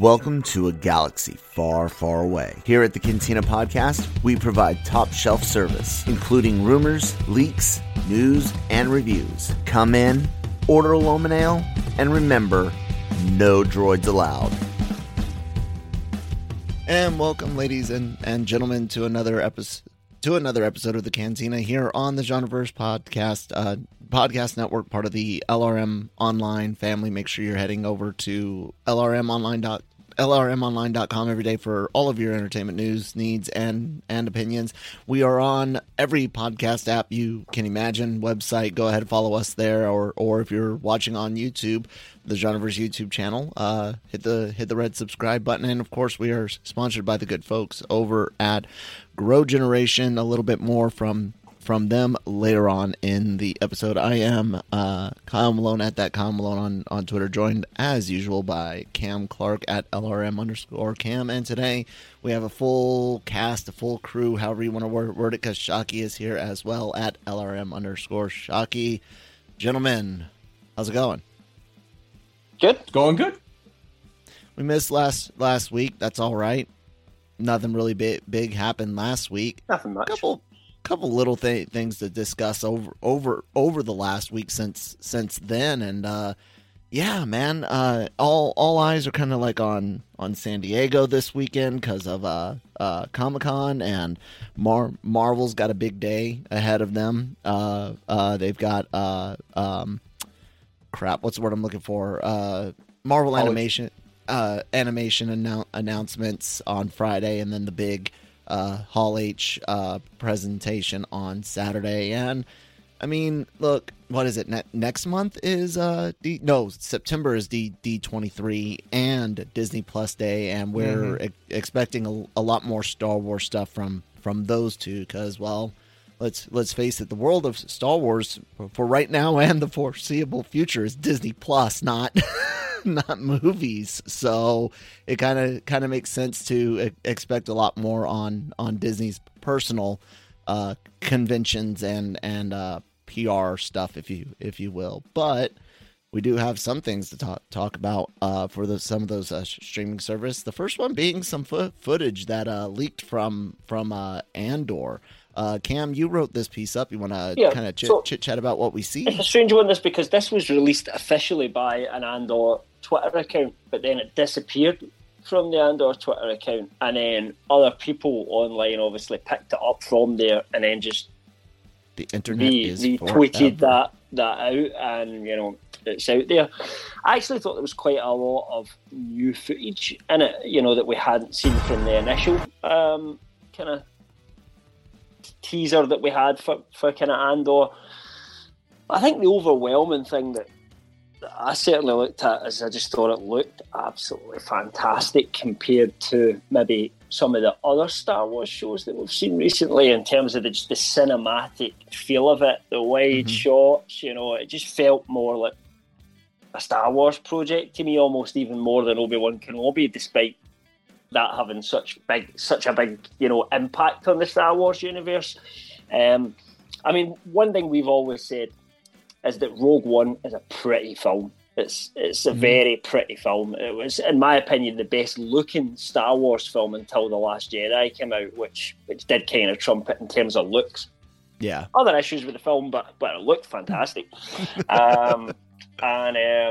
Welcome to a galaxy far, far away. Here at the Cantina Podcast, we provide top shelf service, including rumors, leaks, news, and reviews. Come in, order a Loman Ale, and remember, no droids allowed. And welcome, ladies and gentlemen, to another episode of the Cantina here on the Genreverse Podcast Podcast Network, part of the LRM Online family. Make sure you're heading over to lrmonline.com every day for all of your entertainment news, needs, and opinions. We are on every podcast app you can imagine, website. Go ahead and follow us there, or if you're watching on YouTube, the Genreverse YouTube channel, hit the red subscribe button. And of course, we are sponsored by the good folks over at Grow Generation. A little bit more from them later on in the episode. I am Kyle Malone at that Kyle Malone on Twitter, joined as usual by Cam Clark at LRM_Cam. And today we have a full cast, a full crew, however you want to word it, because Shockey is here as well at LRM_Shockey. Gentlemen, how's it going? Good. Going good. We missed last week. That's all right. Nothing really big happened last week. Nothing much. Couple little things to discuss over the last week since then, and all eyes are kind of like on San Diego this weekend because of Comic-Con, and Marvel's got a big day ahead of them. They've got what's the word I'm looking for? Marvel animation announcements on Friday, and then the big Hall H presentation on Saturday. And I mean, look, what is it? Next month is September is D23 and Disney Plus Day, and we're expecting a lot more Star Wars stuff from those two, because, well, let's face it, the world of Star Wars for right now and the foreseeable future is Disney Plus, not movies, so it kind of makes sense to expect a lot more on Disney's personal conventions and PR stuff, if you will. But we do have some things to talk about for some of those streaming service. The first one being some footage that leaked from Andor. Cam, you wrote this piece up. You want to kind of chit-chat about what we see? It's a strange one, this, because this was released officially by an Andor Twitter account, but then it disappeared from the Andor Twitter account, and then other people online obviously picked it up from there, and then just the internet retweeted that out, and you know, it's out there. I actually thought there was quite a lot of new footage in it, you know, that we hadn't seen from the initial kind of teaser that we had for kind of Andor. I think the overwhelming thing that I certainly looked at is I just thought it looked absolutely fantastic compared to maybe some of the other Star Wars shows that we've seen recently, in terms of just the cinematic feel of it, the wide shots. You know, it just felt more like a Star Wars project to me, almost even more than Obi-Wan Kenobi, despite that having such a big, you know, impact on the Star Wars universe. I mean, one thing we've always said is that Rogue One is a pretty film. It's a very pretty film. It was, in my opinion, the best looking Star Wars film until The Last Jedi came out, which did kind of trump it in terms of looks. Yeah. Other issues with the film, but it looked fantastic. And I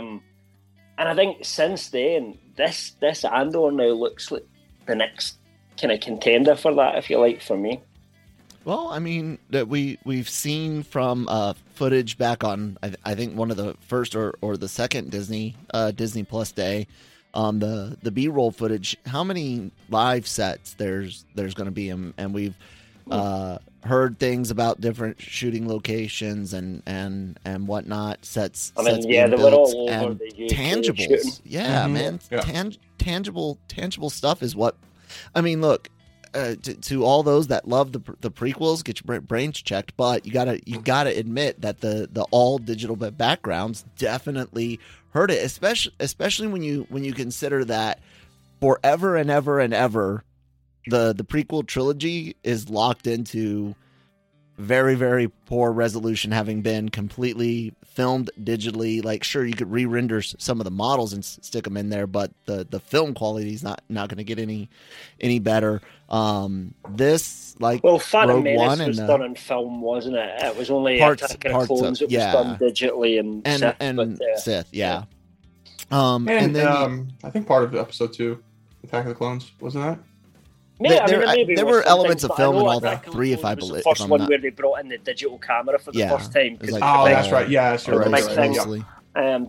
think since then, this Andor now looks like the next kind of contender for that, if you like, for me. Well, I mean, that we've seen from footage back on, I think one of the first or the second Disney Plus Day, the B-roll footage, how many live sets there's going to be, and we've heard things about different shooting locations and whatnot, sets. I mean, sets yeah, they were all over the UK tangibles. Yeah, mm-hmm. Man, yeah. Tangible stuff is what. I mean, look. To all those that love the prequels, get your brains checked, but you gotta admit that the all digital backgrounds definitely hurt it, especially when you consider that forever and ever and ever the prequel trilogy is locked into very, very poor resolution, having been completely filmed digitally. Like, sure, you could re-render some of the models and stick them in there, but the film quality is not going to get any better. This, like, well, Phantom Menace was done in film, wasn't it? It was only Attack of the Clones that was done digitally and Sith, yeah. And then I think part of episode 2, Attack of the Clones, wasn't that? There were elements of film in all three, if I believe. It was the first one where they brought in the digital camera for the first time. That's right. Yeah, that's right.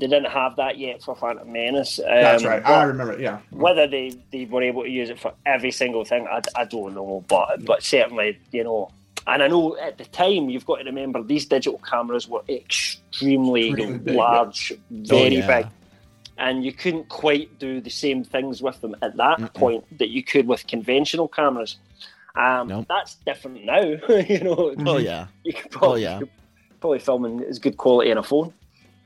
They didn't have that yet for Phantom Menace. That's right. I remember it, yeah. Whether they were able to use it for every single thing, I don't know. But certainly, you know. And I know at the time, you've got to remember, these digital cameras were extremely large, very big. And you couldn't quite do the same things with them at that point that you could with conventional cameras. Nope. That's different now, you know. Oh yeah, you could probably, film in as good quality on a phone.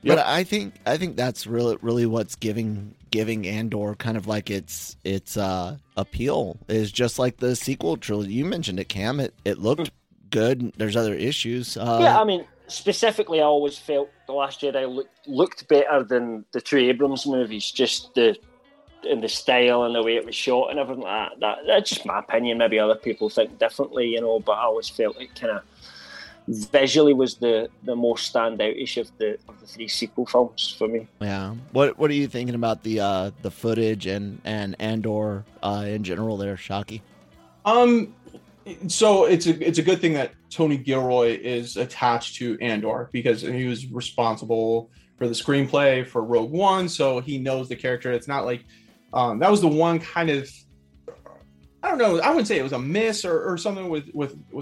But yep. I think that's really what's giving Andor kind of like its appeal is just like the sequel trilogy. You mentioned it, Cam. It looked good. There's other issues. Yeah, I mean. Specifically, I always felt The Last Jedi looked better than the two Abrams movies, just in the style and the way it was shot and everything like that. That's just my opinion. Maybe other people think differently, you know, but I always felt it kind of visually was the most standout-ish of the three sequel films for me. Yeah. What are you thinking about the footage and Andor in general there, Shockey? So it's a good thing that Tony Gilroy is attached to Andor because he was responsible for the screenplay for Rogue One, so he knows the character. It's not like that was the one kind of, I don't know, I wouldn't say it was a miss or something with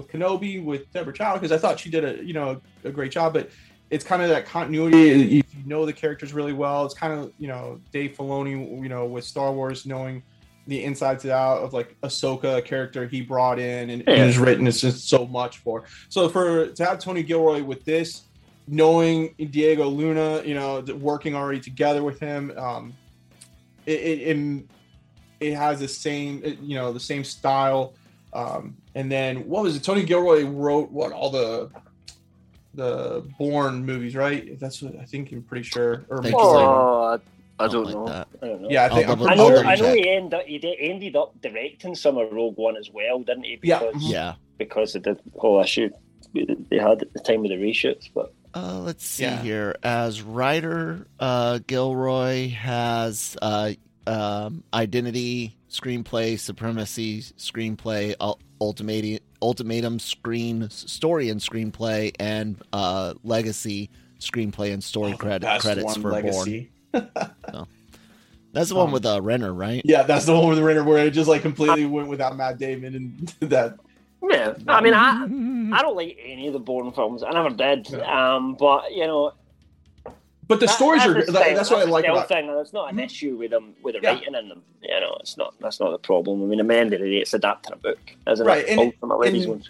Kenobi, with Deborah Chow, because I thought she did a great job, but it's kind of that continuity. You know the characters really well. It's kind of, you know, Dave Filoni, you know, with Star Wars, knowing the insides out of like Ahsoka, a character he brought in and has written it's just so much for. So to have Tony Gilroy with this, knowing Diego Luna, you know, working already together with him, it has the same, you know, the same style. And then what was it? Tony Gilroy wrote all the Bourne movies, right? That's what I think. I'm pretty sure. Or I don't know. Yeah, I know he ended up directing some of Rogue One as well, didn't he? Because of the whole issue they had at the time of the reshoots. But let's see here. As writer, Gilroy has identity screenplay, supremacy screenplay, ultimatum story and screenplay, and legacy screenplay and story credits for Bourne. So, that's the one with Renner, right? Yeah, that's the one with Renner where it just like completely went without Matt Damon and that. Yeah, I mean, I don't like any of the Bourne films. I never did. Yeah. But you know, but the stories are that's what I like about thing. It's not an issue with them with the writing in them. You know, it's not that's not the problem. I mean, at the end of the day, it's adapting a book, isn't it? Ultimately, these ones.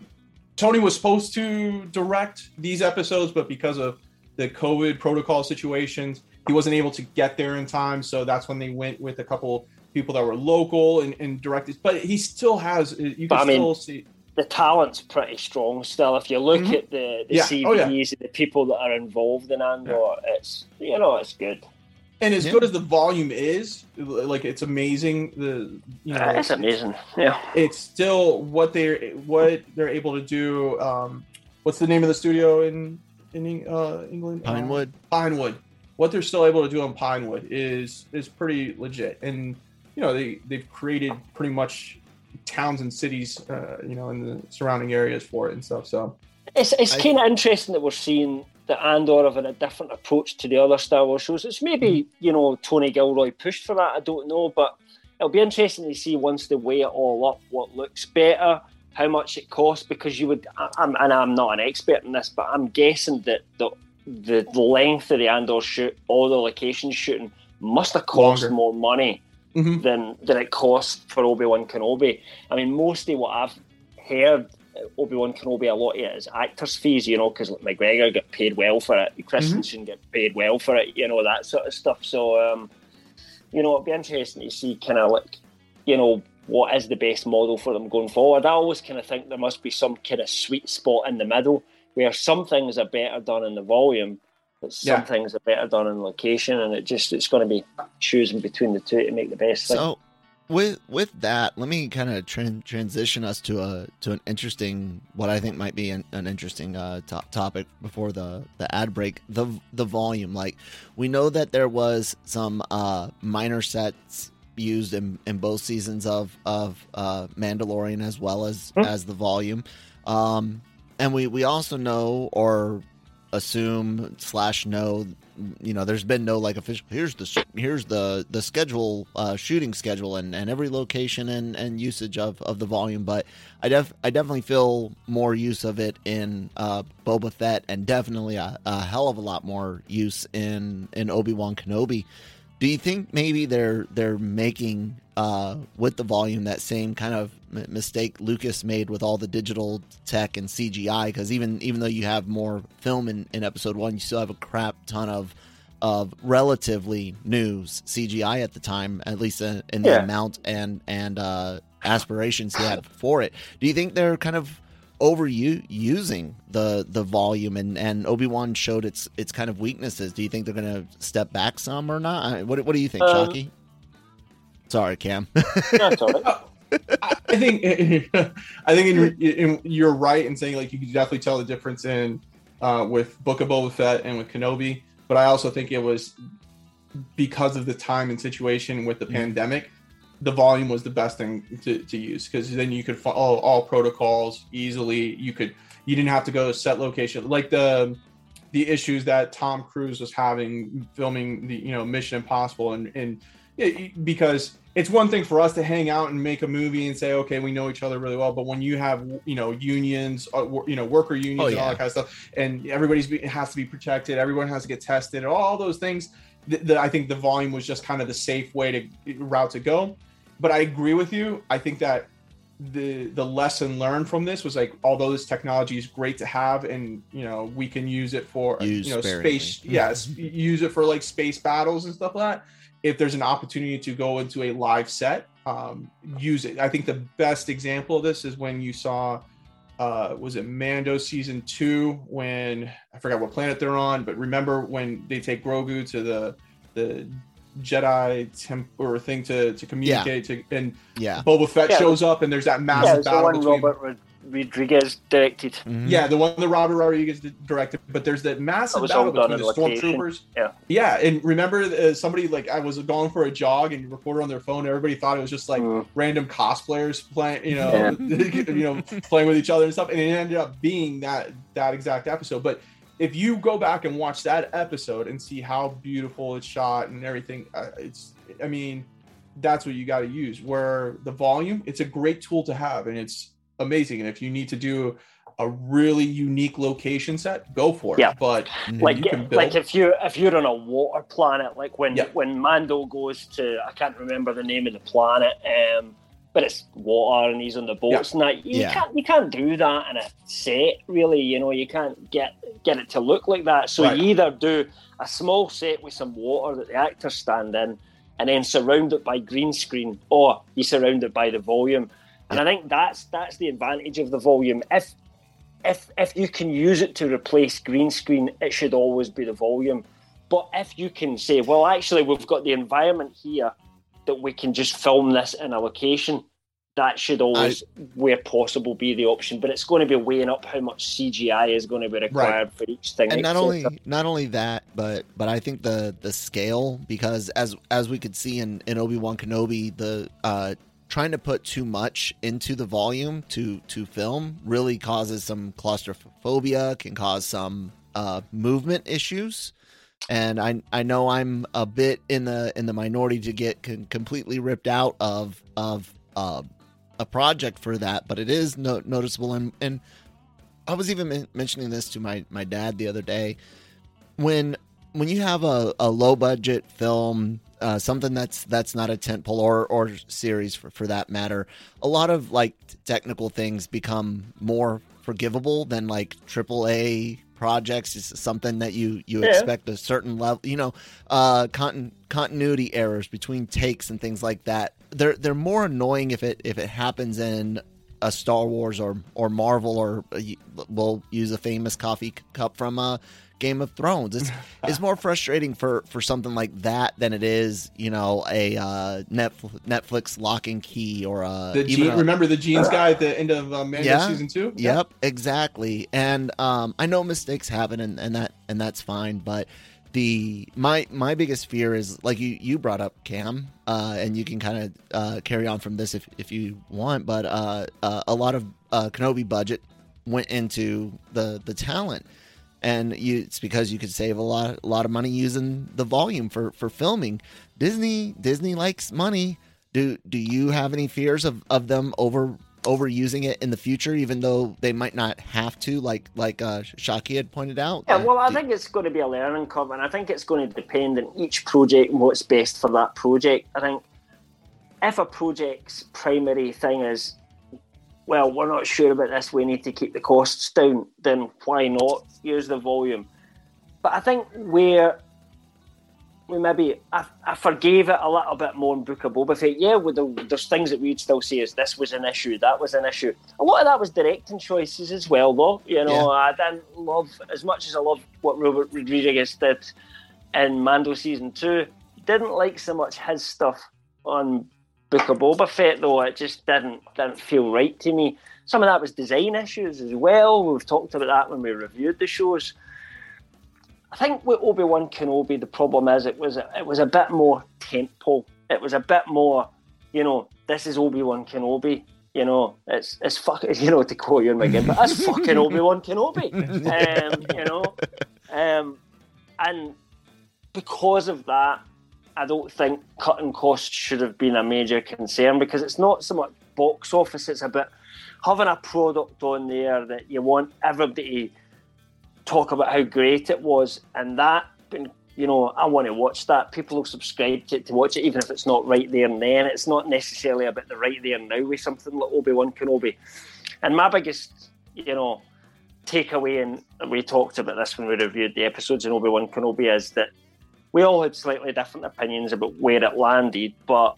Tony was supposed to direct these episodes, but because of the COVID protocol situations, he wasn't able to get there in time, so that's when they went with a couple people that were local and directed. But he still has, see the talent's pretty strong still. If you look at the CVs and the people that are involved in Andor, it's, you know, it's good. And as good as the volume is, like, it's amazing. It's amazing. Yeah, it's still what they're able to do. What's the name of the studio in England? Pinewood. what they're still able to do on Pinewood is pretty legit. And, you know, they've created pretty much towns and cities, you know, in the surrounding areas for it and stuff. So it's kind of interesting that we're seeing the Andor having a different approach to the other Star Wars shows. It's maybe, you know, Tony Gilroy pushed for that. I don't know, but it'll be interesting to see once they weigh it all up, what looks better, how much it costs, because you would, and I'm not an expert in this, but I'm guessing that the length of the Andor shoot, all the locations shooting, must have cost longer, more money than it costs for Obi-Wan Kenobi. I mean, mostly what I've heard, Obi-Wan Kenobi, a lot of it is actors' fees, you know, because McGregor got paid well for it, Christensen got paid well for it, you know, that sort of stuff. So, you know, it'd be interesting to see kind of like, you know, what is the best model for them going forward. I always kind of think there must be some kind of sweet spot in the middle where some things are better done in the volume, but some things are better done in location, and it's going to be choosing between the two to make the best thing. So with that, let me kind of transition us to an interesting, what I think might be an interesting topic before the ad break, the volume. Like, we know that there was some minor sets used in both seasons of Mandalorian as well as the volume. And we also know, or assume / know, you know, there's been no like official, here's the schedule, shooting schedule and every location and usage of the volume, but I definitely feel more use of it in Boba Fett, and definitely a hell of a lot more use in Obi-Wan Kenobi. Do you think maybe they're making with the volume that same kind of mistake Lucas made with all the digital tech and CGI? Because even though you have more film in episode one, you still have a crap ton of relatively new CGI at the time, at least in the amount and aspirations they had for it. Do you think they're kind of overusing the volume, and Obi-Wan showed its kind of weaknesses? Do you think they're going to step back some or not? What do you think, Shockey? Sorry, Cam. That's all right. I think you're right in saying, like, you can definitely tell the difference in with Book of Boba Fett and with Kenobi, but I also think it was because of the time and situation with the pandemic, the volume was the best thing to use, because then you could follow all protocols easily. You didn't have to go to set location, like the issues that Tom Cruise was having filming the, you know, Mission Impossible, and because it's one thing for us to hang out and make a movie and say, okay, we know each other really well, but when you have, you know, unions, you know, worker unions and all that kind of stuff, and everybody's has to be protected, everyone has to get tested, and all those things, I think the volume was just kind of the safe way to go. But I agree with you. I think that the lesson learned from this was, like, although this technology is great to have, and, you know, we can use it for space, use it for like space battles and stuff like that. If there's an opportunity to go into a live set, use it. I think the best example of this is when you saw, was it Mando season 2, when I forgot what planet they're on, but remember when they take Grogu to the Jedi or thing to communicate to, and Boba Fett shows up, and there's that massive battle between Robert Rodriguez directed. The one that Robert Rodriguez directed, but there's that massive battle between the stormtroopers. And remember, somebody, like, I was going for a jog and recorded on their phone. Everybody thought it was just like random cosplayers playing, you know, playing with each other and stuff, and it ended up being that exact episode. But if you go back and watch that episode and see how beautiful it's shot and everything, I mean, that's what you got to use. Where the volume, it's a great tool to have, and it's amazing. And if you need to do a really unique location set, go for it. Yeah. But if you're on a water planet, like when Mando goes to, I can't remember the name of the planet, but it's water and he's on the boats and that. You can't do that in a set, really. You know, you can't get it to look like that. So you either do a small set with some water that the actors stand in, and then surround it by green screen, or you surround it by the volume. And I think that's the advantage of the volume. If you can use it to replace green screen, it should always be the volume. But if you can say, well, actually, we've got the environment here, that we can just film this in a location, that should always, where possible, be the option. But it's going to be weighing up how much CGI is going to be required for each thing. And not only that, but I think the scale, because as we could see in Obi-Wan Kenobi, the trying to put too much into the volume to film really causes some claustrophobia, can cause some movement issues. And I know I'm a bit in the minority to get completely ripped out of a project for that, but it is noticeable. And I was even mentioning this to my dad the other day. When you have a low budget film, something that's not a tentpole or series for that matter, a lot of like technical things become more forgivable than like AAA projects. Is something that you expect a certain level, continuity errors between takes and things like that. They're more annoying if it happens in a Star Wars or Marvel, or we'll use a famous coffee cup from Game of Thrones. It's more frustrating for something like that than it is, a Netflix lock and key or remember the jeans guy at the end of Mando season 2? Yeah. Yep, exactly. And I know mistakes happen, and that's fine, but my biggest fear is, like you brought up, Cam, and you can kind of carry on from this if you want, but a lot of Kenobi budget went into the talent, and it's because you could save a lot of money using the volume for filming. Disney likes money. Do you have any fears of them overusing it in the future, even though they might not have to, like Shaki had pointed out? Yeah, well, I think it's going to be a learning curve, and I think it's going to depend on each project and what's best for that project. I think if a project's primary thing is, well, we're not sure about this, we need to keep the costs down, then why not use the volume? But I think where we maybe, I forgave it a little bit more in Book of Boba Fett. Yeah, there's things that we'd still say is this was an issue, that was an issue. A lot of that was directing choices as well, though. I didn't love, as much as I loved what Robert Rodriguez did in Mando Season 2, didn't like so much his stuff on Book of Boba Fett, though. It just didn't feel right to me. Some of that was design issues as well. We've talked about that when we reviewed the shows. I think with Obi-Wan Kenobi, the problem is it was a bit more tentpole. It was a bit more, this is Obi-Wan Kenobi. It's fucking, to quote Ewan McGregor, but that's fucking Obi-Wan Kenobi. And because of that, I don't think cutting costs should have been a major concern, because it's not so much box office. It's about having a product on there that you want everybody talk about how great it was, and that, I want to watch that. People will subscribe to it to watch it, even if it's not right there and then. It's not necessarily about the right there and now with something like Obi-Wan Kenobi. And my biggest, takeaway, and we talked about this when we reviewed the episodes in Obi-Wan Kenobi, is that we all had slightly different opinions about where it landed, but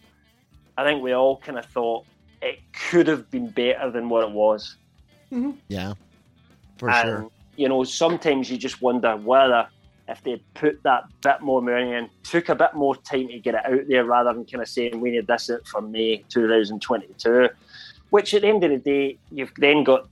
I think we all kind of thought it could have been better than what it was. Mm-hmm. Yeah, sure. Sometimes you just wonder whether if they put that bit more money in, took a bit more time to get it out there, rather than kind of saying we need this out for May 2022, which at the end of the day, you've got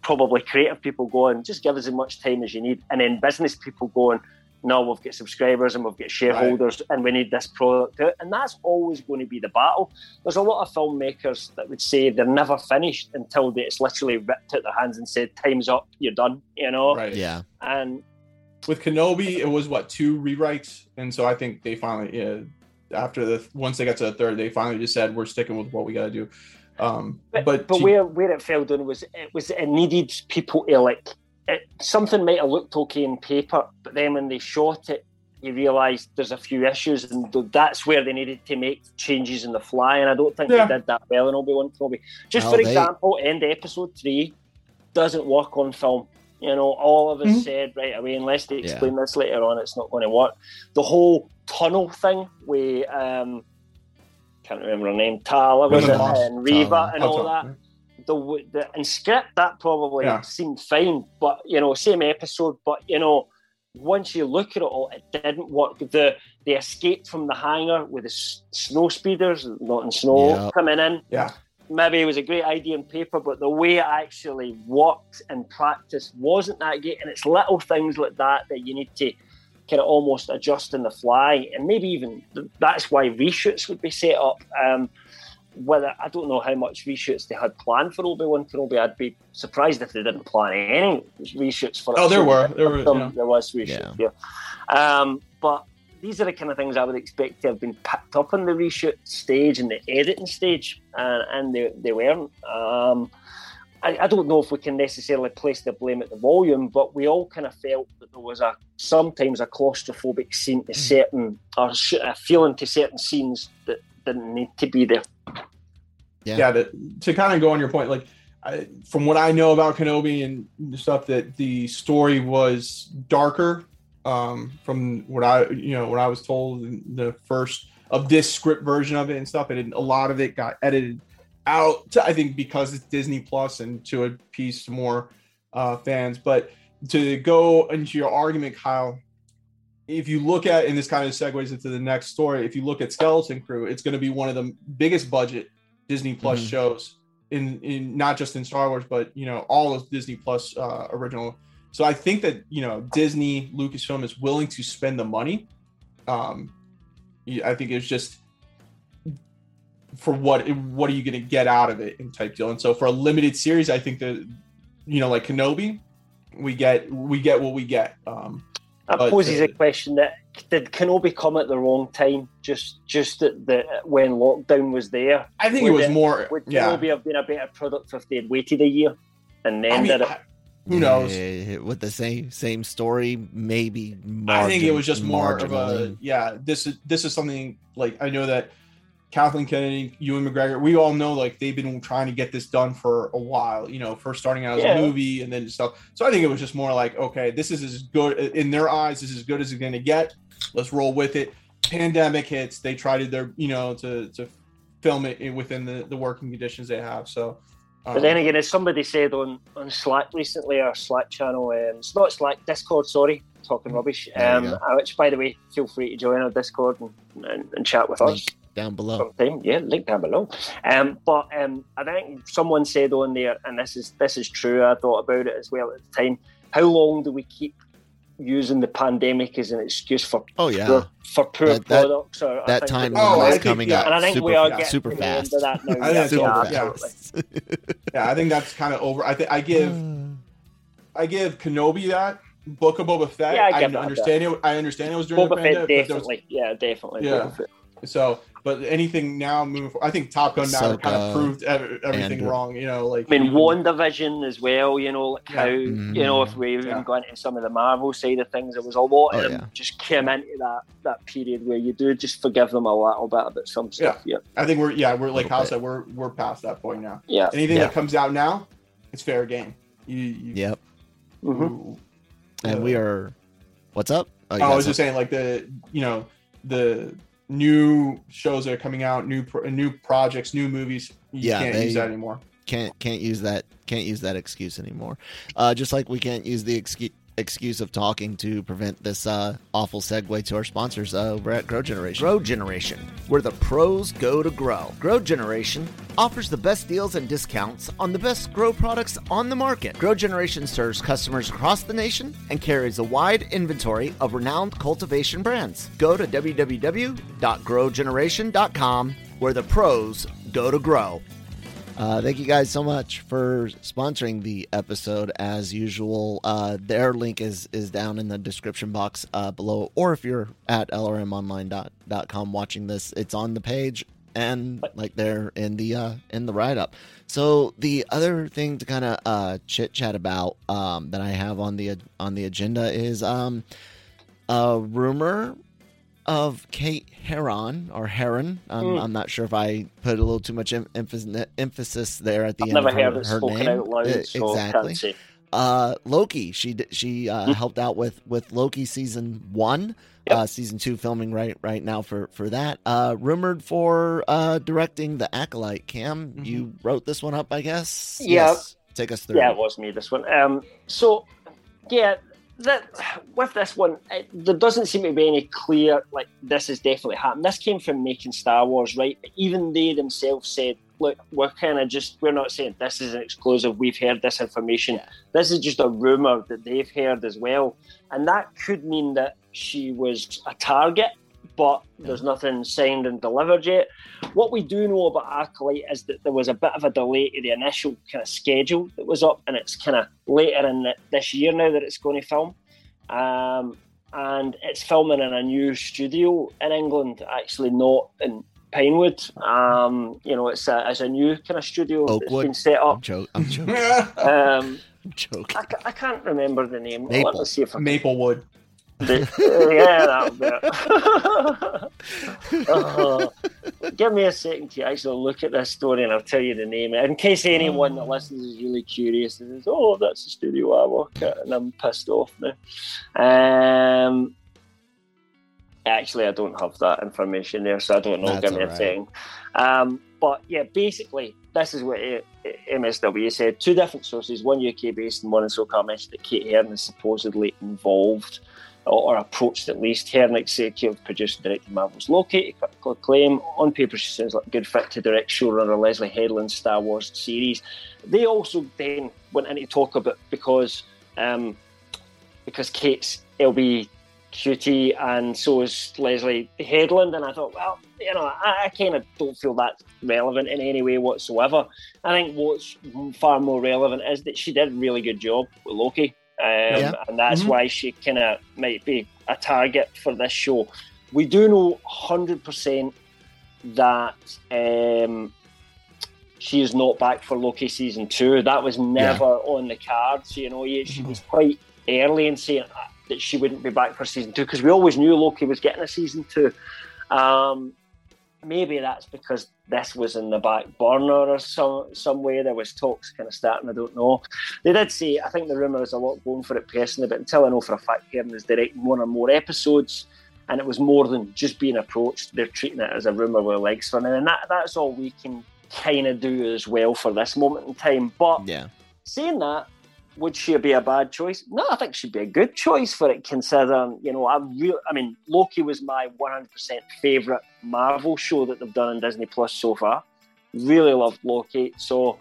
probably creative people going, just give us as much time as you need, and then business people going, no, we've got subscribers and we've got shareholders and we need this product out. And that's always going to be the battle. There's a lot of filmmakers that would say they're never finished until it's literally ripped out their hands and said, time's up, you're done, Right. Yeah. And with Kenobi, it was, 2 rewrites? And so I think they finally, once they got to the third, they finally just said, we're sticking with what we got to do. But where it fell down was it needed people to, something might have looked okay in paper, but then when they shot it, you realise there's a few issues, and that's where they needed to make changes in the fly. And I don't think they did that well in Obi-Wan Kenobi. For example, end episode 3 doesn't work on film. All of us said right away, unless they explain this later on, it's not going to work. The whole tunnel thing with can't remember her name, Tala was it, and Reva and all that. In script, that probably seemed fine, but same episode. But once you look at it all, it didn't work. The escape from the hangar with the snow speeders, not in snow, coming in. Yeah, maybe it was a great idea on paper, but the way it actually worked in practice wasn't that great. And it's little things like that that you need to kind of almost adjust in the fly. And maybe even that's why reshoots would be set up. Whether I don't know how much reshoots they had planned for Obi-Wan Kenobi. I'd be surprised if they didn't plan any reshoots for it. There was reshoots. But these are the kind of things I would expect to have been picked up on the reshoot stage and the editing stage, and they weren't. I don't know if we can necessarily place the blame at the volume, but we all kind of felt that there was sometimes a claustrophobic scene to certain, or a feeling to certain scenes that didn't need to be there. To kind of go on your point, like from what I know about Kenobi and stuff, that the story was darker. From what I was told in the first of this script version of it and stuff, and a lot of it got edited out. I think because it's Disney Plus and to appease more fans. But to go into your argument, Kyle, if you look at, and this kind of segues into the next story, if you look at Skeleton Crew, it's going to be one of the biggest budget Disney Plus shows in not just in Star Wars, but all of Disney Plus original. So I think that, Disney, Lucasfilm is willing to spend the money. I think it's just for what are you going to get out of it and type deal. And so for a limited series, I think that, like Kenobi, we get what we get. That poses a question that did Kenobi come at the wrong time? Just at when lockdown was there, I think Would Kenobi have been a better product if they had waited a year and then did it? Who knows? With the same story, maybe. I think it was just more of a This is something like I know that Kathleen Kennedy, Ewan McGregor, we all know like they've been trying to get this done for a while. First starting out as a movie and then stuff. So I think it was just more like, okay, this is as good in their eyes. This is as good as it's going to get. Let's roll with it. Pandemic hits. They tried their to film it within the working conditions they have. So. But then again, as somebody said on Slack recently, our Slack channel, it's not Slack, Discord, sorry, talking rubbish, which, by the way, feel free to join our Discord and chat with us. Down below. Sometime. Yeah, link down below. But I think someone said on there, and this is true, I thought about it as well at the time, how long do we keep using the pandemic as an excuse for poor products? Or that time is coming up. And I think we are getting super fast. Into that now. I think that's kind of over. I give Kenobi that. Book of Boba Fett. Yeah, I understand it. I understand it was during Boba the pandemic. Definitely. Yeah. So, but anything now moving forward, I think Top Gun now kind of proved everything Andor. Wrong, WandaVision as well, if we even go into some of the Marvel side of things, there was a lot of them just came into that period where you do just forgive them a little bit about some stuff. Yeah. I think we're like Kyle said, we're past that point now. Yeah. Anything that comes out now, it's fair game. And we are, what's up? I was just saying like the new shows that are coming out, new projects, new movies. You can't use that anymore. Can't use that excuse anymore. Just like we can't use the excuse of talking to prevent this awful segue to our sponsors over at Grow Generation. Grow Generation, where the pros go to grow. Grow Generation offers the best deals and discounts on the best grow products on the market. Grow Generation serves customers across the nation and carries a wide inventory of renowned cultivation brands. Go to www.growgeneration.com, where the pros go to grow. Thank you guys so much for sponsoring the episode as usual. Their link is down in the description box below. Or if you're at lrmonline.com watching this, it's on the page and like they're in the write up. So the other thing to kind of chit chat about that I have on the agenda is a rumor of Kate Herron or Herron. I'm not sure if I put a little too much emphasis there at the end. Never heard it spoken out loud. Exactly. Loki. She helped out with Loki season 1. Yep. Season 2 filming right now for that. Rumored for directing The Acolyte. Cam, you wrote this one up, I guess. Yeah. Yes. Take us through. Yeah, it was me this one. With this one, there doesn't seem to be any clear, like, this has definitely happened. This came from making Star Wars, right? But even they themselves said look, we're kind of just, we're not saying this is an exclusive, we've heard this information. Yeah. This is just a rumour that they've heard as well. And that could mean that she was a target, but there's nothing signed and delivered yet. What we do know about Acolyte is that there was a bit of a delay to the initial kind of schedule that was up, and it's kind of later in this year now that it's going to film. And it's filming in a new studio in England, actually not in Pinewood. You know, it's a new kind of studio Oakwood. That's been set up. I'm joking. I'm joking. I can't remember the name. Let me see if Maplewood. Yeah, that'll be it. Give me a second to actually look at this story and I'll tell you the name. In case anyone that listens is really curious and says, oh, that's the studio I work at and I'm pissed off now. Actually, I don't have that information there, so I don't know. That's give me a second. But yeah, basically, this is what MSW said. Two different sources, one UK-based and one in SoCal, mentioned that Kate Herron is supposedly involved or approached at least. Herron, executive producer and director Marvel's Loki, a critical acclaim. On paper, she sounds like a good fit to direct showrunner Leslie Headland's Star Wars series. They also then went into talk about, because Kate's LBQT and so is Leslie Headland, and I thought, well, you know, I kind of don't feel that's relevant in any way whatsoever. I think what's far more relevant is that she did a really good job with Loki. And that's why she kind of might be a target for this show. We do know 100% that she is not back for Loki season 2. That was never on the cards. You know, she was quite early in saying that she wouldn't be back for season 2 because we always knew Loki was getting a season 2. Maybe that's because this was in the back burner or some way. There was talks kind of starting, I don't know. They did say, I think the rumour is a lot going for it personally, but until I know for a fact, Herron is directing one or more episodes, and it was more than just being approached. They're treating it as a rumour with legs for now, and that's all we can kind of do as well for this moment in time. But saying that, would she be a bad choice? No, I think she'd be a good choice for it, considering, you know, Loki was my 100% favourite Marvel show that they've done on Disney Plus so far. Really loved Loki. So,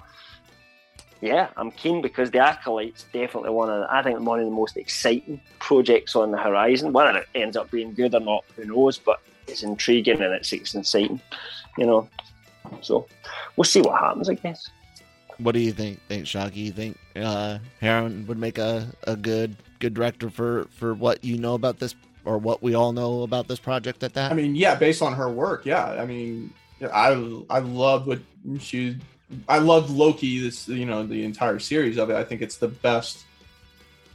yeah, I'm keen because The Acolyte's definitely one of the most exciting projects on the horizon. Whether it ends up being good or not, who knows, but it's intriguing and it's exciting, you know. So, we'll see what happens, I guess. What do you think, Shockey? You think Herron would make a good director for what you know about this, or what we all know about this project at that? I mean, yeah, based on her work, yeah. I mean, I love what I love Loki, this, you know, the entire series of it. I think it's the best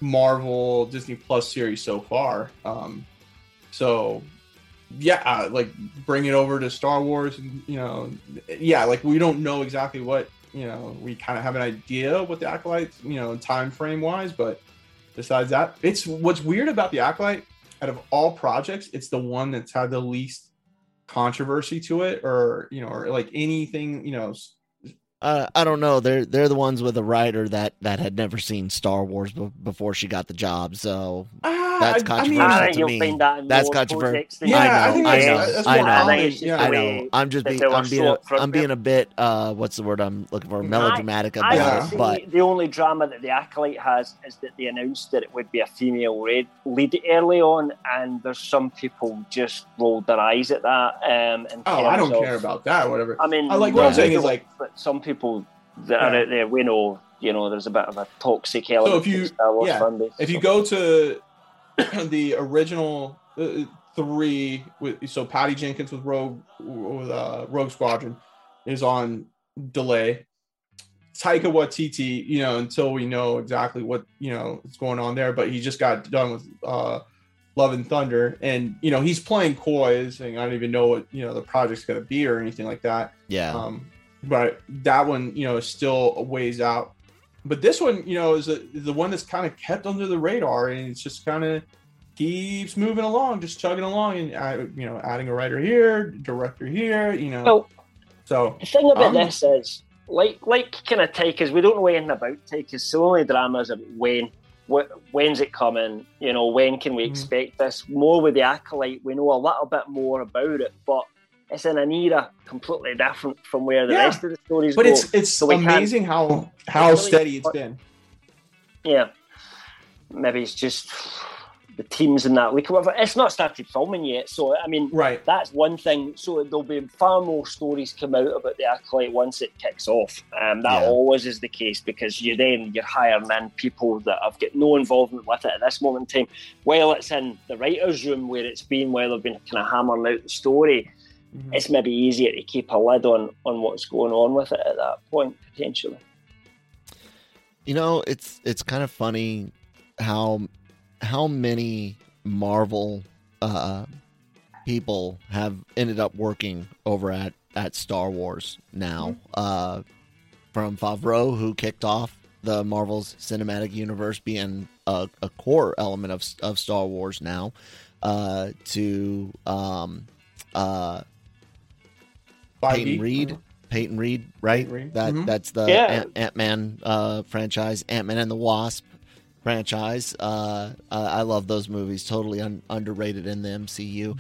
Marvel Disney Plus series so far. So yeah, like bring it over to Star Wars and, you know, yeah, like we don't know exactly what, you know, we kind of have an idea what the Acolyte, you know, time frame wise, but besides that, it's what's weird about the Acolyte. Out of all projects, it's the one that's had the least controversy to it, or, you know, or like anything, you know. I don't know. They're the ones with a writer that had never seen Star Wars before she got the job, so that's controversial to me. That's controversial. Yeah, I know. I'm being a bit. What's the word I'm looking for? Melodramatic about it. But the only drama that the Acolyte has is that they announced that it would be a female lead early on, and there's some people just rolled their eyes at that. I don't care about that. Whatever. I mean, like what I'm saying is like, but some people that are out there, we know. You know, there's a bit of a toxic element. So if you, if you go to the original three, so Patty Jenkins with Rogue Squadron is on delay. Taika Waititi, you know, until we know exactly what, you know, is going on there, but he just got done with Love and Thunder, and, you know, he's playing coy, saying I don't even know what, you know, the project's going to be or anything like that. Yeah. But that one, you know, is still a ways out. But this one, you know, is the one that's kind of kept under the radar, and it's just kind of keeps moving along, just chugging along, and you know, adding a writer here, director here, you know. Well, so the thing about this is, like kind of Taika's, we don't know anything about Taika's. So the only drama is about when's it coming, you know, when can we expect this? More with the Acolyte, we know a little bit more about it, but it's in an era completely different from where the rest of the stories go. But it's so amazing how really steady it's been. Yeah. Maybe it's just the teams in that week. It's not started filming yet, so I mean, that's one thing. So there'll be far more stories come out about the Acolyte once it kicks off. That always is the case, because you're hiring in people that have got no involvement with it at this moment in time. While it's in the writers' room where it's been, while they've been kind of hammering out the story, it's maybe easier to keep a lid on what's going on with it at that point, potentially. You know, it's kind of funny how many Marvel people have ended up working over at Star Wars now, from Favreau, who kicked off the Marvel's cinematic universe being a core element of Star Wars now, to Peyton Reed, right? That's the Ant-Man franchise, Ant-Man and the Wasp franchise. I love those movies, totally underrated in the MCU.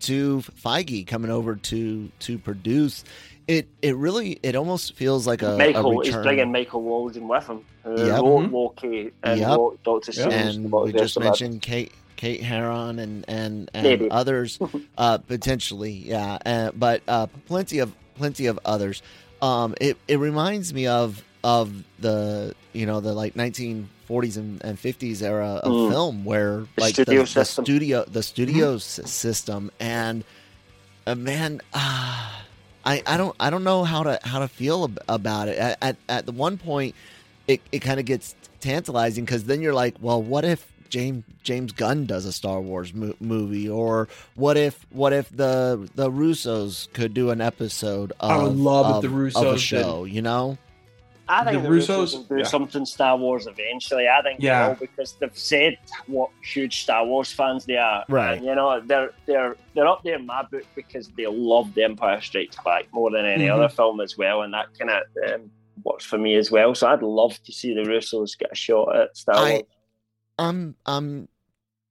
To Feige coming over to produce it really, it almost feels like a return. He's bringing Michael Walden with him, Loki, and Doctor Strange, and we just mentioned Kate Herron and others, potentially, but plenty of others. It reminds me of the, the like 1940s and 50s era of film, where like the studio system, and I don't know how to feel about it. At the one point, it kind of gets tantalizing, because then you're like, well, what if James Gunn does a Star Wars movie, or what if the Russos could do an episode? I would love the Russos show, I think the Russos will do something Star Wars eventually. I think they will, because they've said what huge Star Wars fans they are. Right. And, they're up there in my book, because they love The Empire Strikes Back more than any other film as well, and that kind of works for me as well. So I'd love to see the Russos get a shot at Star Wars. I'm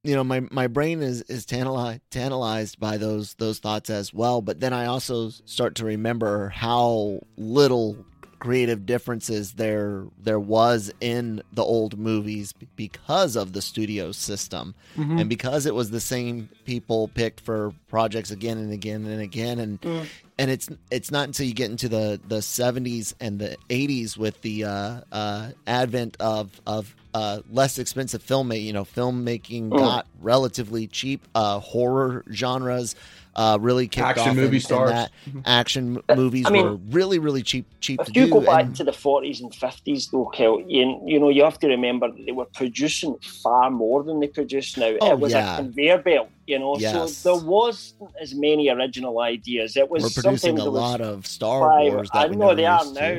my brain is tantalized by those thoughts as well, but then I also start to remember how little creative differences there was in the old movies because of the studio system, and because it was the same people picked for projects again and again and again, and it's not until you get into the 70s and the 80s with the advent of less expensive filmmaking. Filmmaking got relatively cheap. Horror genres really kicked off. Action movie stars. Action movies were really, really cheap to do. If you go back to the 40s and 50s, though, Kel, you have to remember that they were producing far more than they produce now. It was a conveyor belt, Yes. So there wasn't as many original ideas. It was producing a lot of Star Wars. I know they are now,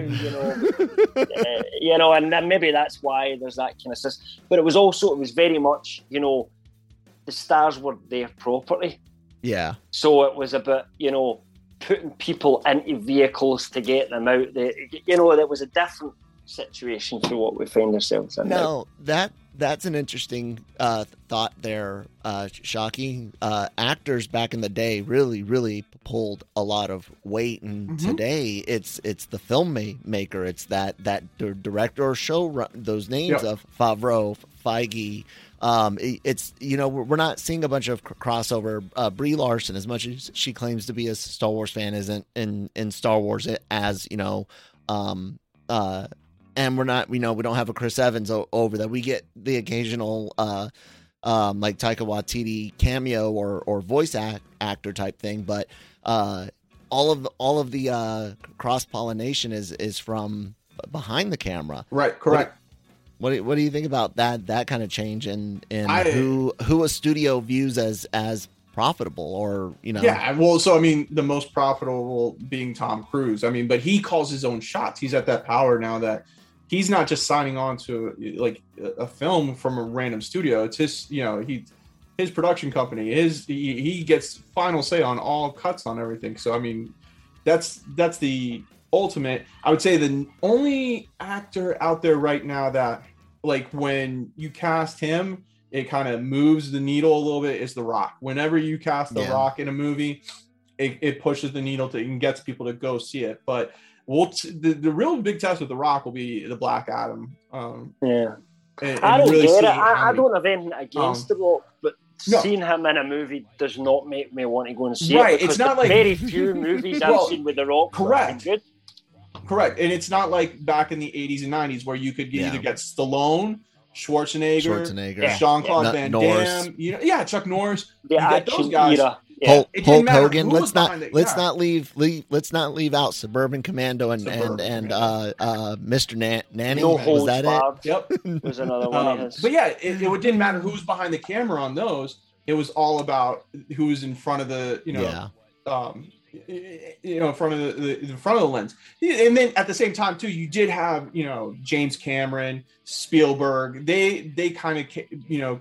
and then maybe that's why there's that kind of system. But it was very much, the stars were their property. Yeah. So it was about, putting people into vehicles to get them out there. There was a different situation to what we find ourselves in now. That's an interesting thought there, Shockey. Actors back in the day really, really pulled a lot of weight, and today it's the filmmaker, it's that director or showrunner, those names of Favreau, Feige. It's we're not seeing a bunch of crossover. Brie Larson, as much as she claims to be a Star Wars fan, isn't in Star Wars as and we're not. We don't have a Chris Evans over that. We get the occasional like Taika Waititi cameo or voice actor type thing, but all of the cross pollination is from behind the camera. Right. Correct. What do you think about that kind of change in who a studio views as profitable, or the most profitable being Tom Cruise. But he calls his own shots. He's at that power now that he's not just signing on to like a film from a random studio. It's his his production company. He gets final say on all cuts on everything. So that's the ultimate. I would say the only actor out there right now that, like, when you cast him, it kind of moves the needle a little bit, is The Rock. Whenever you cast The Rock in a movie, it pushes the needle to and gets people to go see it. But the real big test with The Rock will be the Black Adam. And I don't really get it. I don't have anything against The Rock, but seeing him in a movie does not make me want to go and see it. It's not like very few movies I've seen with The Rock. Correct. Good. Correct. And it's not like back in the 80s and 90s where you could either get Stallone, Schwarzenegger. Jean-Claude Van Damme, Chuck Norris. You get those guys. Hulk Hogan. Let's not leave out Suburban Commando and Mr. Nanny. No Holds Barred. Yep, there's another one. But it didn't matter who's behind the camera on those. It was all about who's in front of the in front of the front of the lens. And then at the same time too, you did have James Cameron, Spielberg. They kind of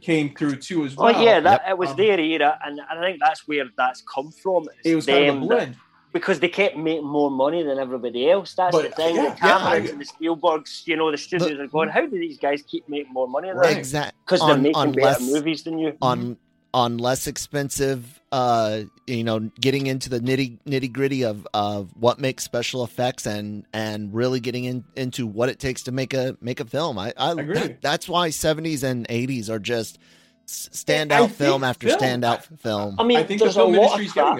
came through too as well. Oh yeah, it was their era, and I think that's where that's come from. It was kind of a blend because they kept making more money than everybody else. That's the thing. The Camerons and the Spielbergs, the studios are going, how do these guys keep making more money than them? Exactly, because they're making better movies than you on less expensive. Getting into the nitty gritty of what makes special effects and really getting into what it takes to make a film. I agree. That's why 70s and 80s are just standout film after standout film. I mean, I think there's a lot of crap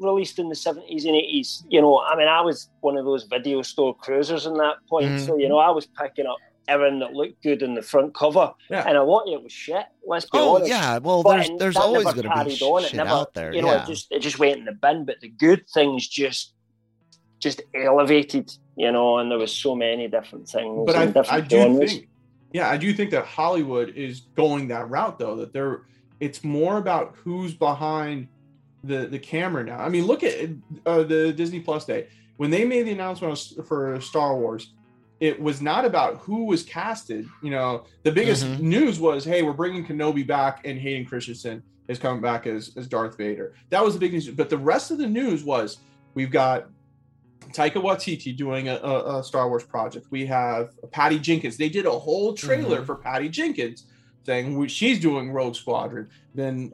released in the 70s and 80s. I was one of those video store cruisers in that point. Mm-hmm. So, I was picking up everything that looked good in the front cover, and a lot of it was shit. Let's be honest. Yeah, well, there's always going to be shit out there. It just went in the bin. But the good things just elevated, and there was so many different things. But I do think that Hollywood is going that route though. That it's more about who's behind the camera now. I mean, look at the Disney Plus Day when they made the announcement for Star Wars. It was not about who was casted. The biggest news was, hey, we're bringing Kenobi back and Hayden Christensen is coming back as Darth Vader. That was the big news. But the rest of the news was, we've got Taika Waititi doing a Star Wars project. We have Patty Jenkins. They did a whole trailer for Patty Jenkins saying she's doing Rogue Squadron. Then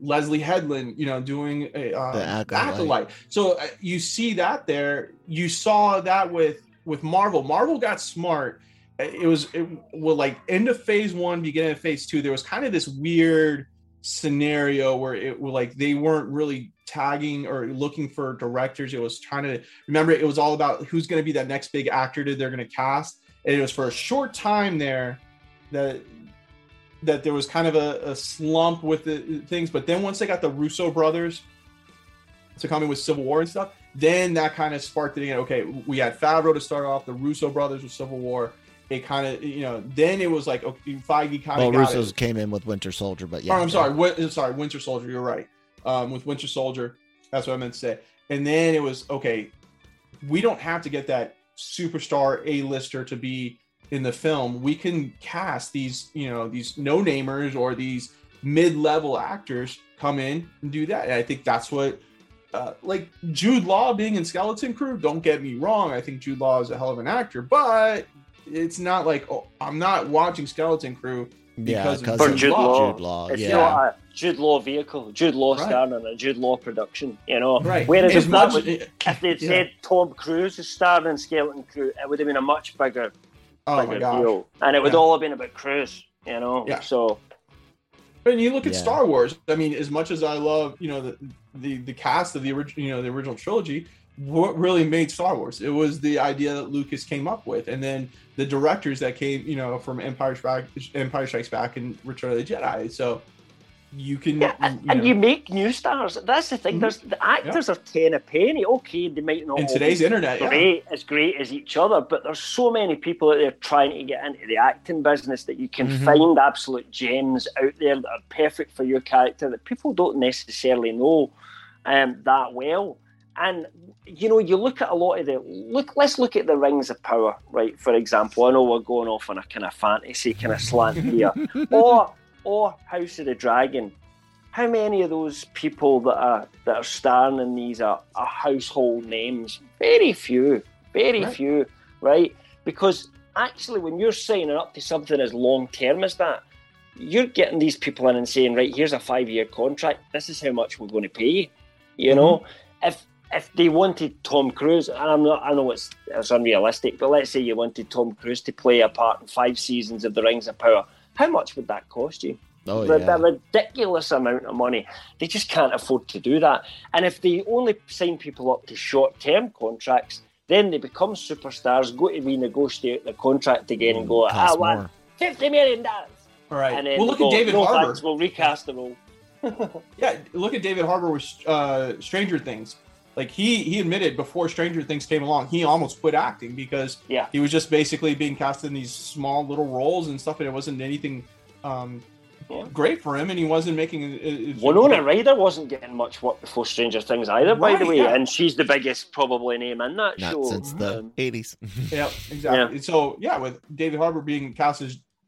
Leslie Headland, doing The Acolyte. So you see that there. You saw that with Marvel got smart. It was like end of phase one, beginning of phase two. There was kind of this weird scenario where it was like they weren't really tagging or looking for directors. It was trying to remember. It was all about who's going to be that next big actor that they're going to cast. And it was for a short time there that there was kind of a slump with the things. But then once they got the Russo brothers to come in with Civil War and stuff, then that kind of sparked it again. Okay, we had Favreau to start off, the Russo brothers with Civil War. It kind of, then it was like, okay, Feige kind of got it. Well, Russos came in with Winter Soldier, but yeah. Oh, I'm sorry, Winter Soldier, you're right. With Winter Soldier, that's what I meant to say. And then it was, okay, we don't have to get that superstar A-lister to be in the film. We can cast these, these no-namers or these mid-level actors come in and do that. And I think that's what... like Jude Law being in Skeleton Crew, don't get me wrong. I think Jude Law is a hell of an actor, but it's not like, I'm not watching Skeleton Crew because of Jude Law. It's not a Jude Law vehicle. Jude Law starring in a Jude Law production, Right. Whereas if they'd said Tom Cruise is starring in Skeleton Crew, it would have been a much bigger deal. And it would all have been about Cruise, so... And you look at Star Wars. I mean, as much as I love, the cast of the original, the original trilogy, what really made Star Wars? It was the idea that Lucas came up with, and then the directors that came, from Empire Strikes Back, and Return of the Jedi. So you can, and you make new stars. That's the thing. There's the actors are ten a penny. Okay, they might not. In today's internet, as great as each other, but there's so many people out there trying to get into the acting business that you can find absolute gems out there that are perfect for your character that people don't necessarily know that well. And you look at a lot of the look. Let's look at the Rings of Power, right? For example, I know we're going off on a kind of fantasy kind of slant here, or House of the Dragon. How many of those people that are starring in these are household names? Very few, right? Because actually when you're signing up to something as long-term as that, you're getting these people in and saying, right, here's a 5-year contract. This is how much we're going to pay you. you know. If they wanted Tom Cruise, and I know it's unrealistic, but let's say you wanted Tom Cruise to play a part in 5 seasons of The Rings of Power, how much would that cost you? Oh, yeah. A ridiculous amount of money. They just can't afford to do that. And if they only sign people up to short-term contracts, then they become superstars, go to renegotiate the contract again and go, I want $50 million. Right. And then well, look at David Harbour. We'll recast the role. Yeah, look at David Harbour with Stranger Things. Like he admitted before Stranger Things came along, he almost quit acting because he was just basically being cast in these small little roles and stuff, and it wasn't anything great for him, and he wasn't making. Winona Ryder wasn't getting much work before Stranger Things either, by the way, and she's the biggest probably name in that show since the 80s. Yeah, exactly. Yeah. So yeah, with David Harbour being cast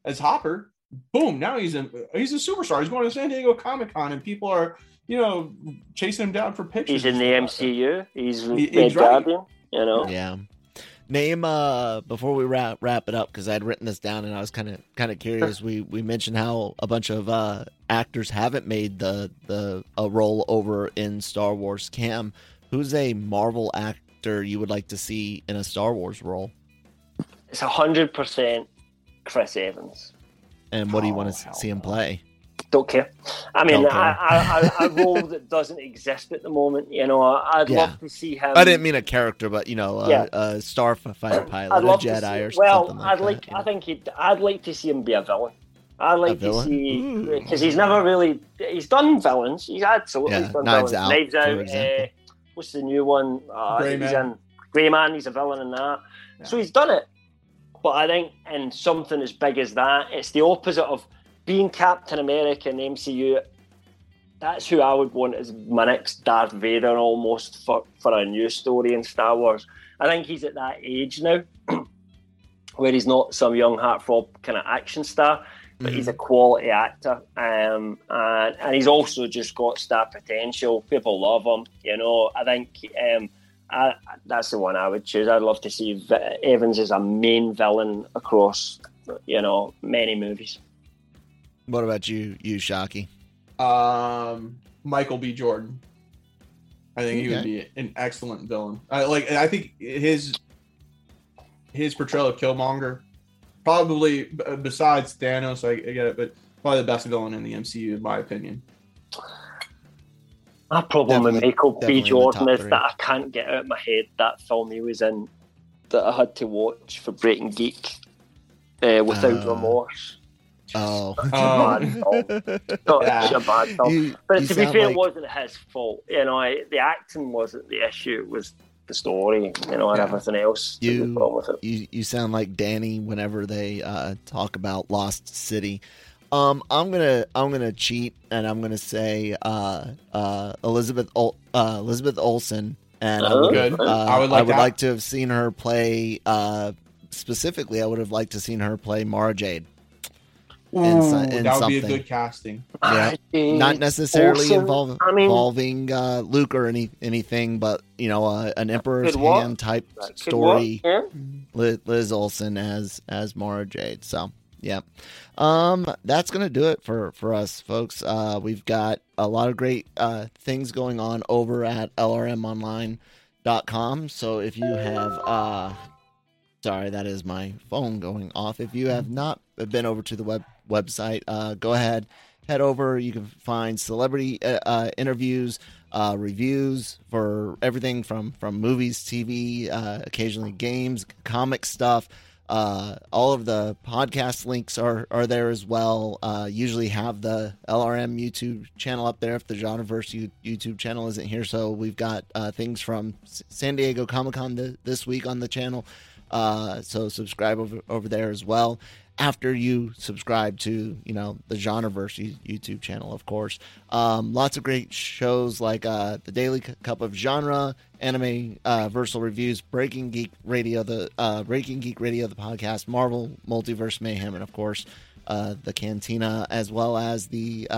as Hopper. Boom! Now he's a superstar. He's going to San Diego Comic-Con, and people are, you know, chasing him down for pictures. He's in the MCU. He's right. Guardian, you know. Yeah. Name before we wrap it up, because I'd written this down and I was kind of curious. We mentioned how a bunch of actors haven't made a role over in Star Wars. Cam, who's a Marvel actor you would like to see in a Star Wars role? It's 100% Chris Evans. And what do you want to see him play? Don't care. I mean, a role that doesn't exist at the moment. You know, I'd love to see him. I didn't mean a character, but you know, a starfighter pilot, a Jedi, something like that. I'd like to see him be a villain. I'd like to see because he's never really done villains. He's absolutely done villains. Knives Out. What's the new one? Grey Man. He's a villain in that. Yeah. So he's done it. But I think in something as big as that, it's the opposite of being Captain America in the MCU. That's who I would want as my next Darth Vader, almost for a new story in Star Wars. I think he's at that age now where he's not some young heartthrob kind of action star, but he's a quality actor. And he's also just got star potential. People love him, you know. I think... that's the one I would choose. I'd love to see Evans as a main villain across, you know, many movies. What about you, Shockey? Michael B. Jordan. I think he would be an excellent villain. I think his portrayal of Killmonger, probably besides Thanos, I get it, but probably the best villain in the MCU, in my opinion. My problem with Michael B. Jordan is that I can't get out of my head that film he was in that I had to watch for Breaking Geek without remorse. Oh, such a bad film. But to be fair, it wasn't his fault. You know, the acting wasn't the issue; it was the story, you know, and everything else. You sound like Danny whenever they talk about Lost City. I'm gonna cheat, and I'm gonna say Elizabeth Olsen, and I would like to have seen her play. Specifically, I would have liked to seen her play Mara Jade. That would be a good casting. Yeah. Not necessarily involving Luke or anything, but you know, an Emperor's Hand type story. Liz Olsen as Mara Jade. So. Yeah. That's going to do it for us, folks. We've got a lot of great things going on over at lrmonline.com. So if you have... sorry, that is my phone going off. If you have not been over to the website, go ahead, head over. You can find celebrity interviews, reviews for everything from movies, TV, occasionally games, comic stuff. All of the podcast links are there as well. Usually have the LRM YouTube channel up there if the Genreverse YouTube channel isn't here. So we've got things from San Diego Comic-Con this week on the channel. So subscribe over there as well. After you subscribe to, you know, the Genreverse YouTube channel, of course. Lots of great shows like The Daily Cup of Genre, Anime Versal Reviews, Breaking Geek Radio, the podcast, Marvel Multiverse Mayhem, and of course the Cantina, as well as the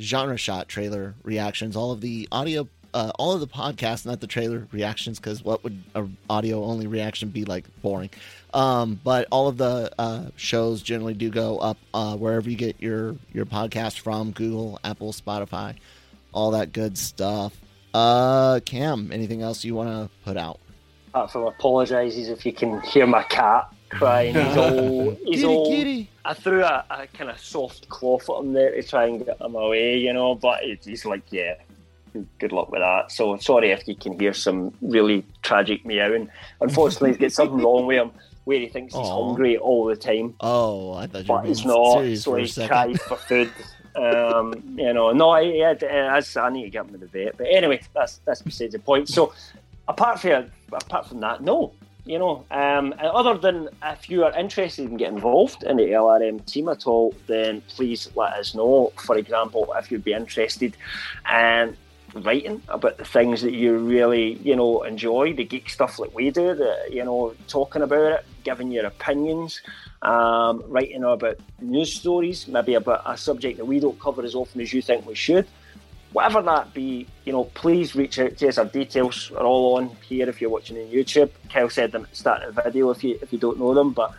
Genre Shot trailer reactions. All of the audio, all of the podcasts, not the trailer reactions, because what would an audio-only reaction be like? Boring. But all of the shows generally do go up wherever you get your podcast from, Google, Apple, Spotify, all that good stuff. Cam, anything else you want to put out? From apologises if you can hear my cat crying. He's kitty. I threw a kind of soft cloth at him there to try and get him away, you know, but he's like, yeah, good luck with that. So sorry if you can hear some really tragic meowing. Unfortunately, he's got something wrong with him where he thinks he's hungry all the time. Oh, I thought you were being serious for a second. But he's not, so he cries for food. I need to get him to the vet. But anyway, that's besides the point. So apart from that, no. You know, other than if you are interested in getting involved in the LRM team at all, then please let us know. For example, if you'd be interested in writing about the things that you really, you know, enjoy, the geek stuff like we do, talking about it, giving your opinions, writing about news stories, maybe about a subject that we don't cover as often as you think we should. Whatever that be, you know, please reach out to us. Our details are all on here if you're watching on YouTube. Kyle said them at the start of the video if you don't know them, but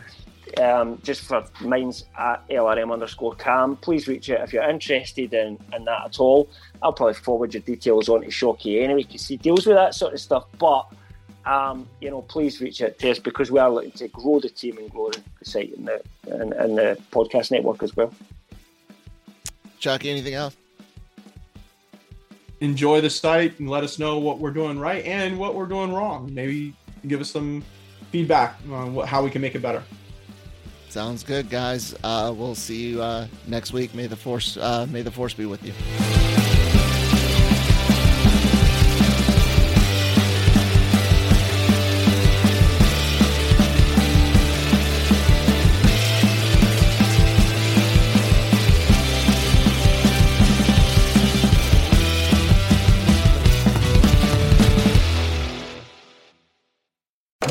just for mine's at LRM_Cam. Please reach out if you're interested in that at all. I'll probably forward your details on to Shockey anyway because he deals with that sort of stuff. But, please reach out to us because we are looking to grow the team and grow the site and the podcast network as well. Shockey, anything else? Enjoy the site and let us know what we're doing right and what we're doing wrong. Maybe give us some feedback on how we can make it better. Sounds good, guys. We'll see you next week. May the force be with you.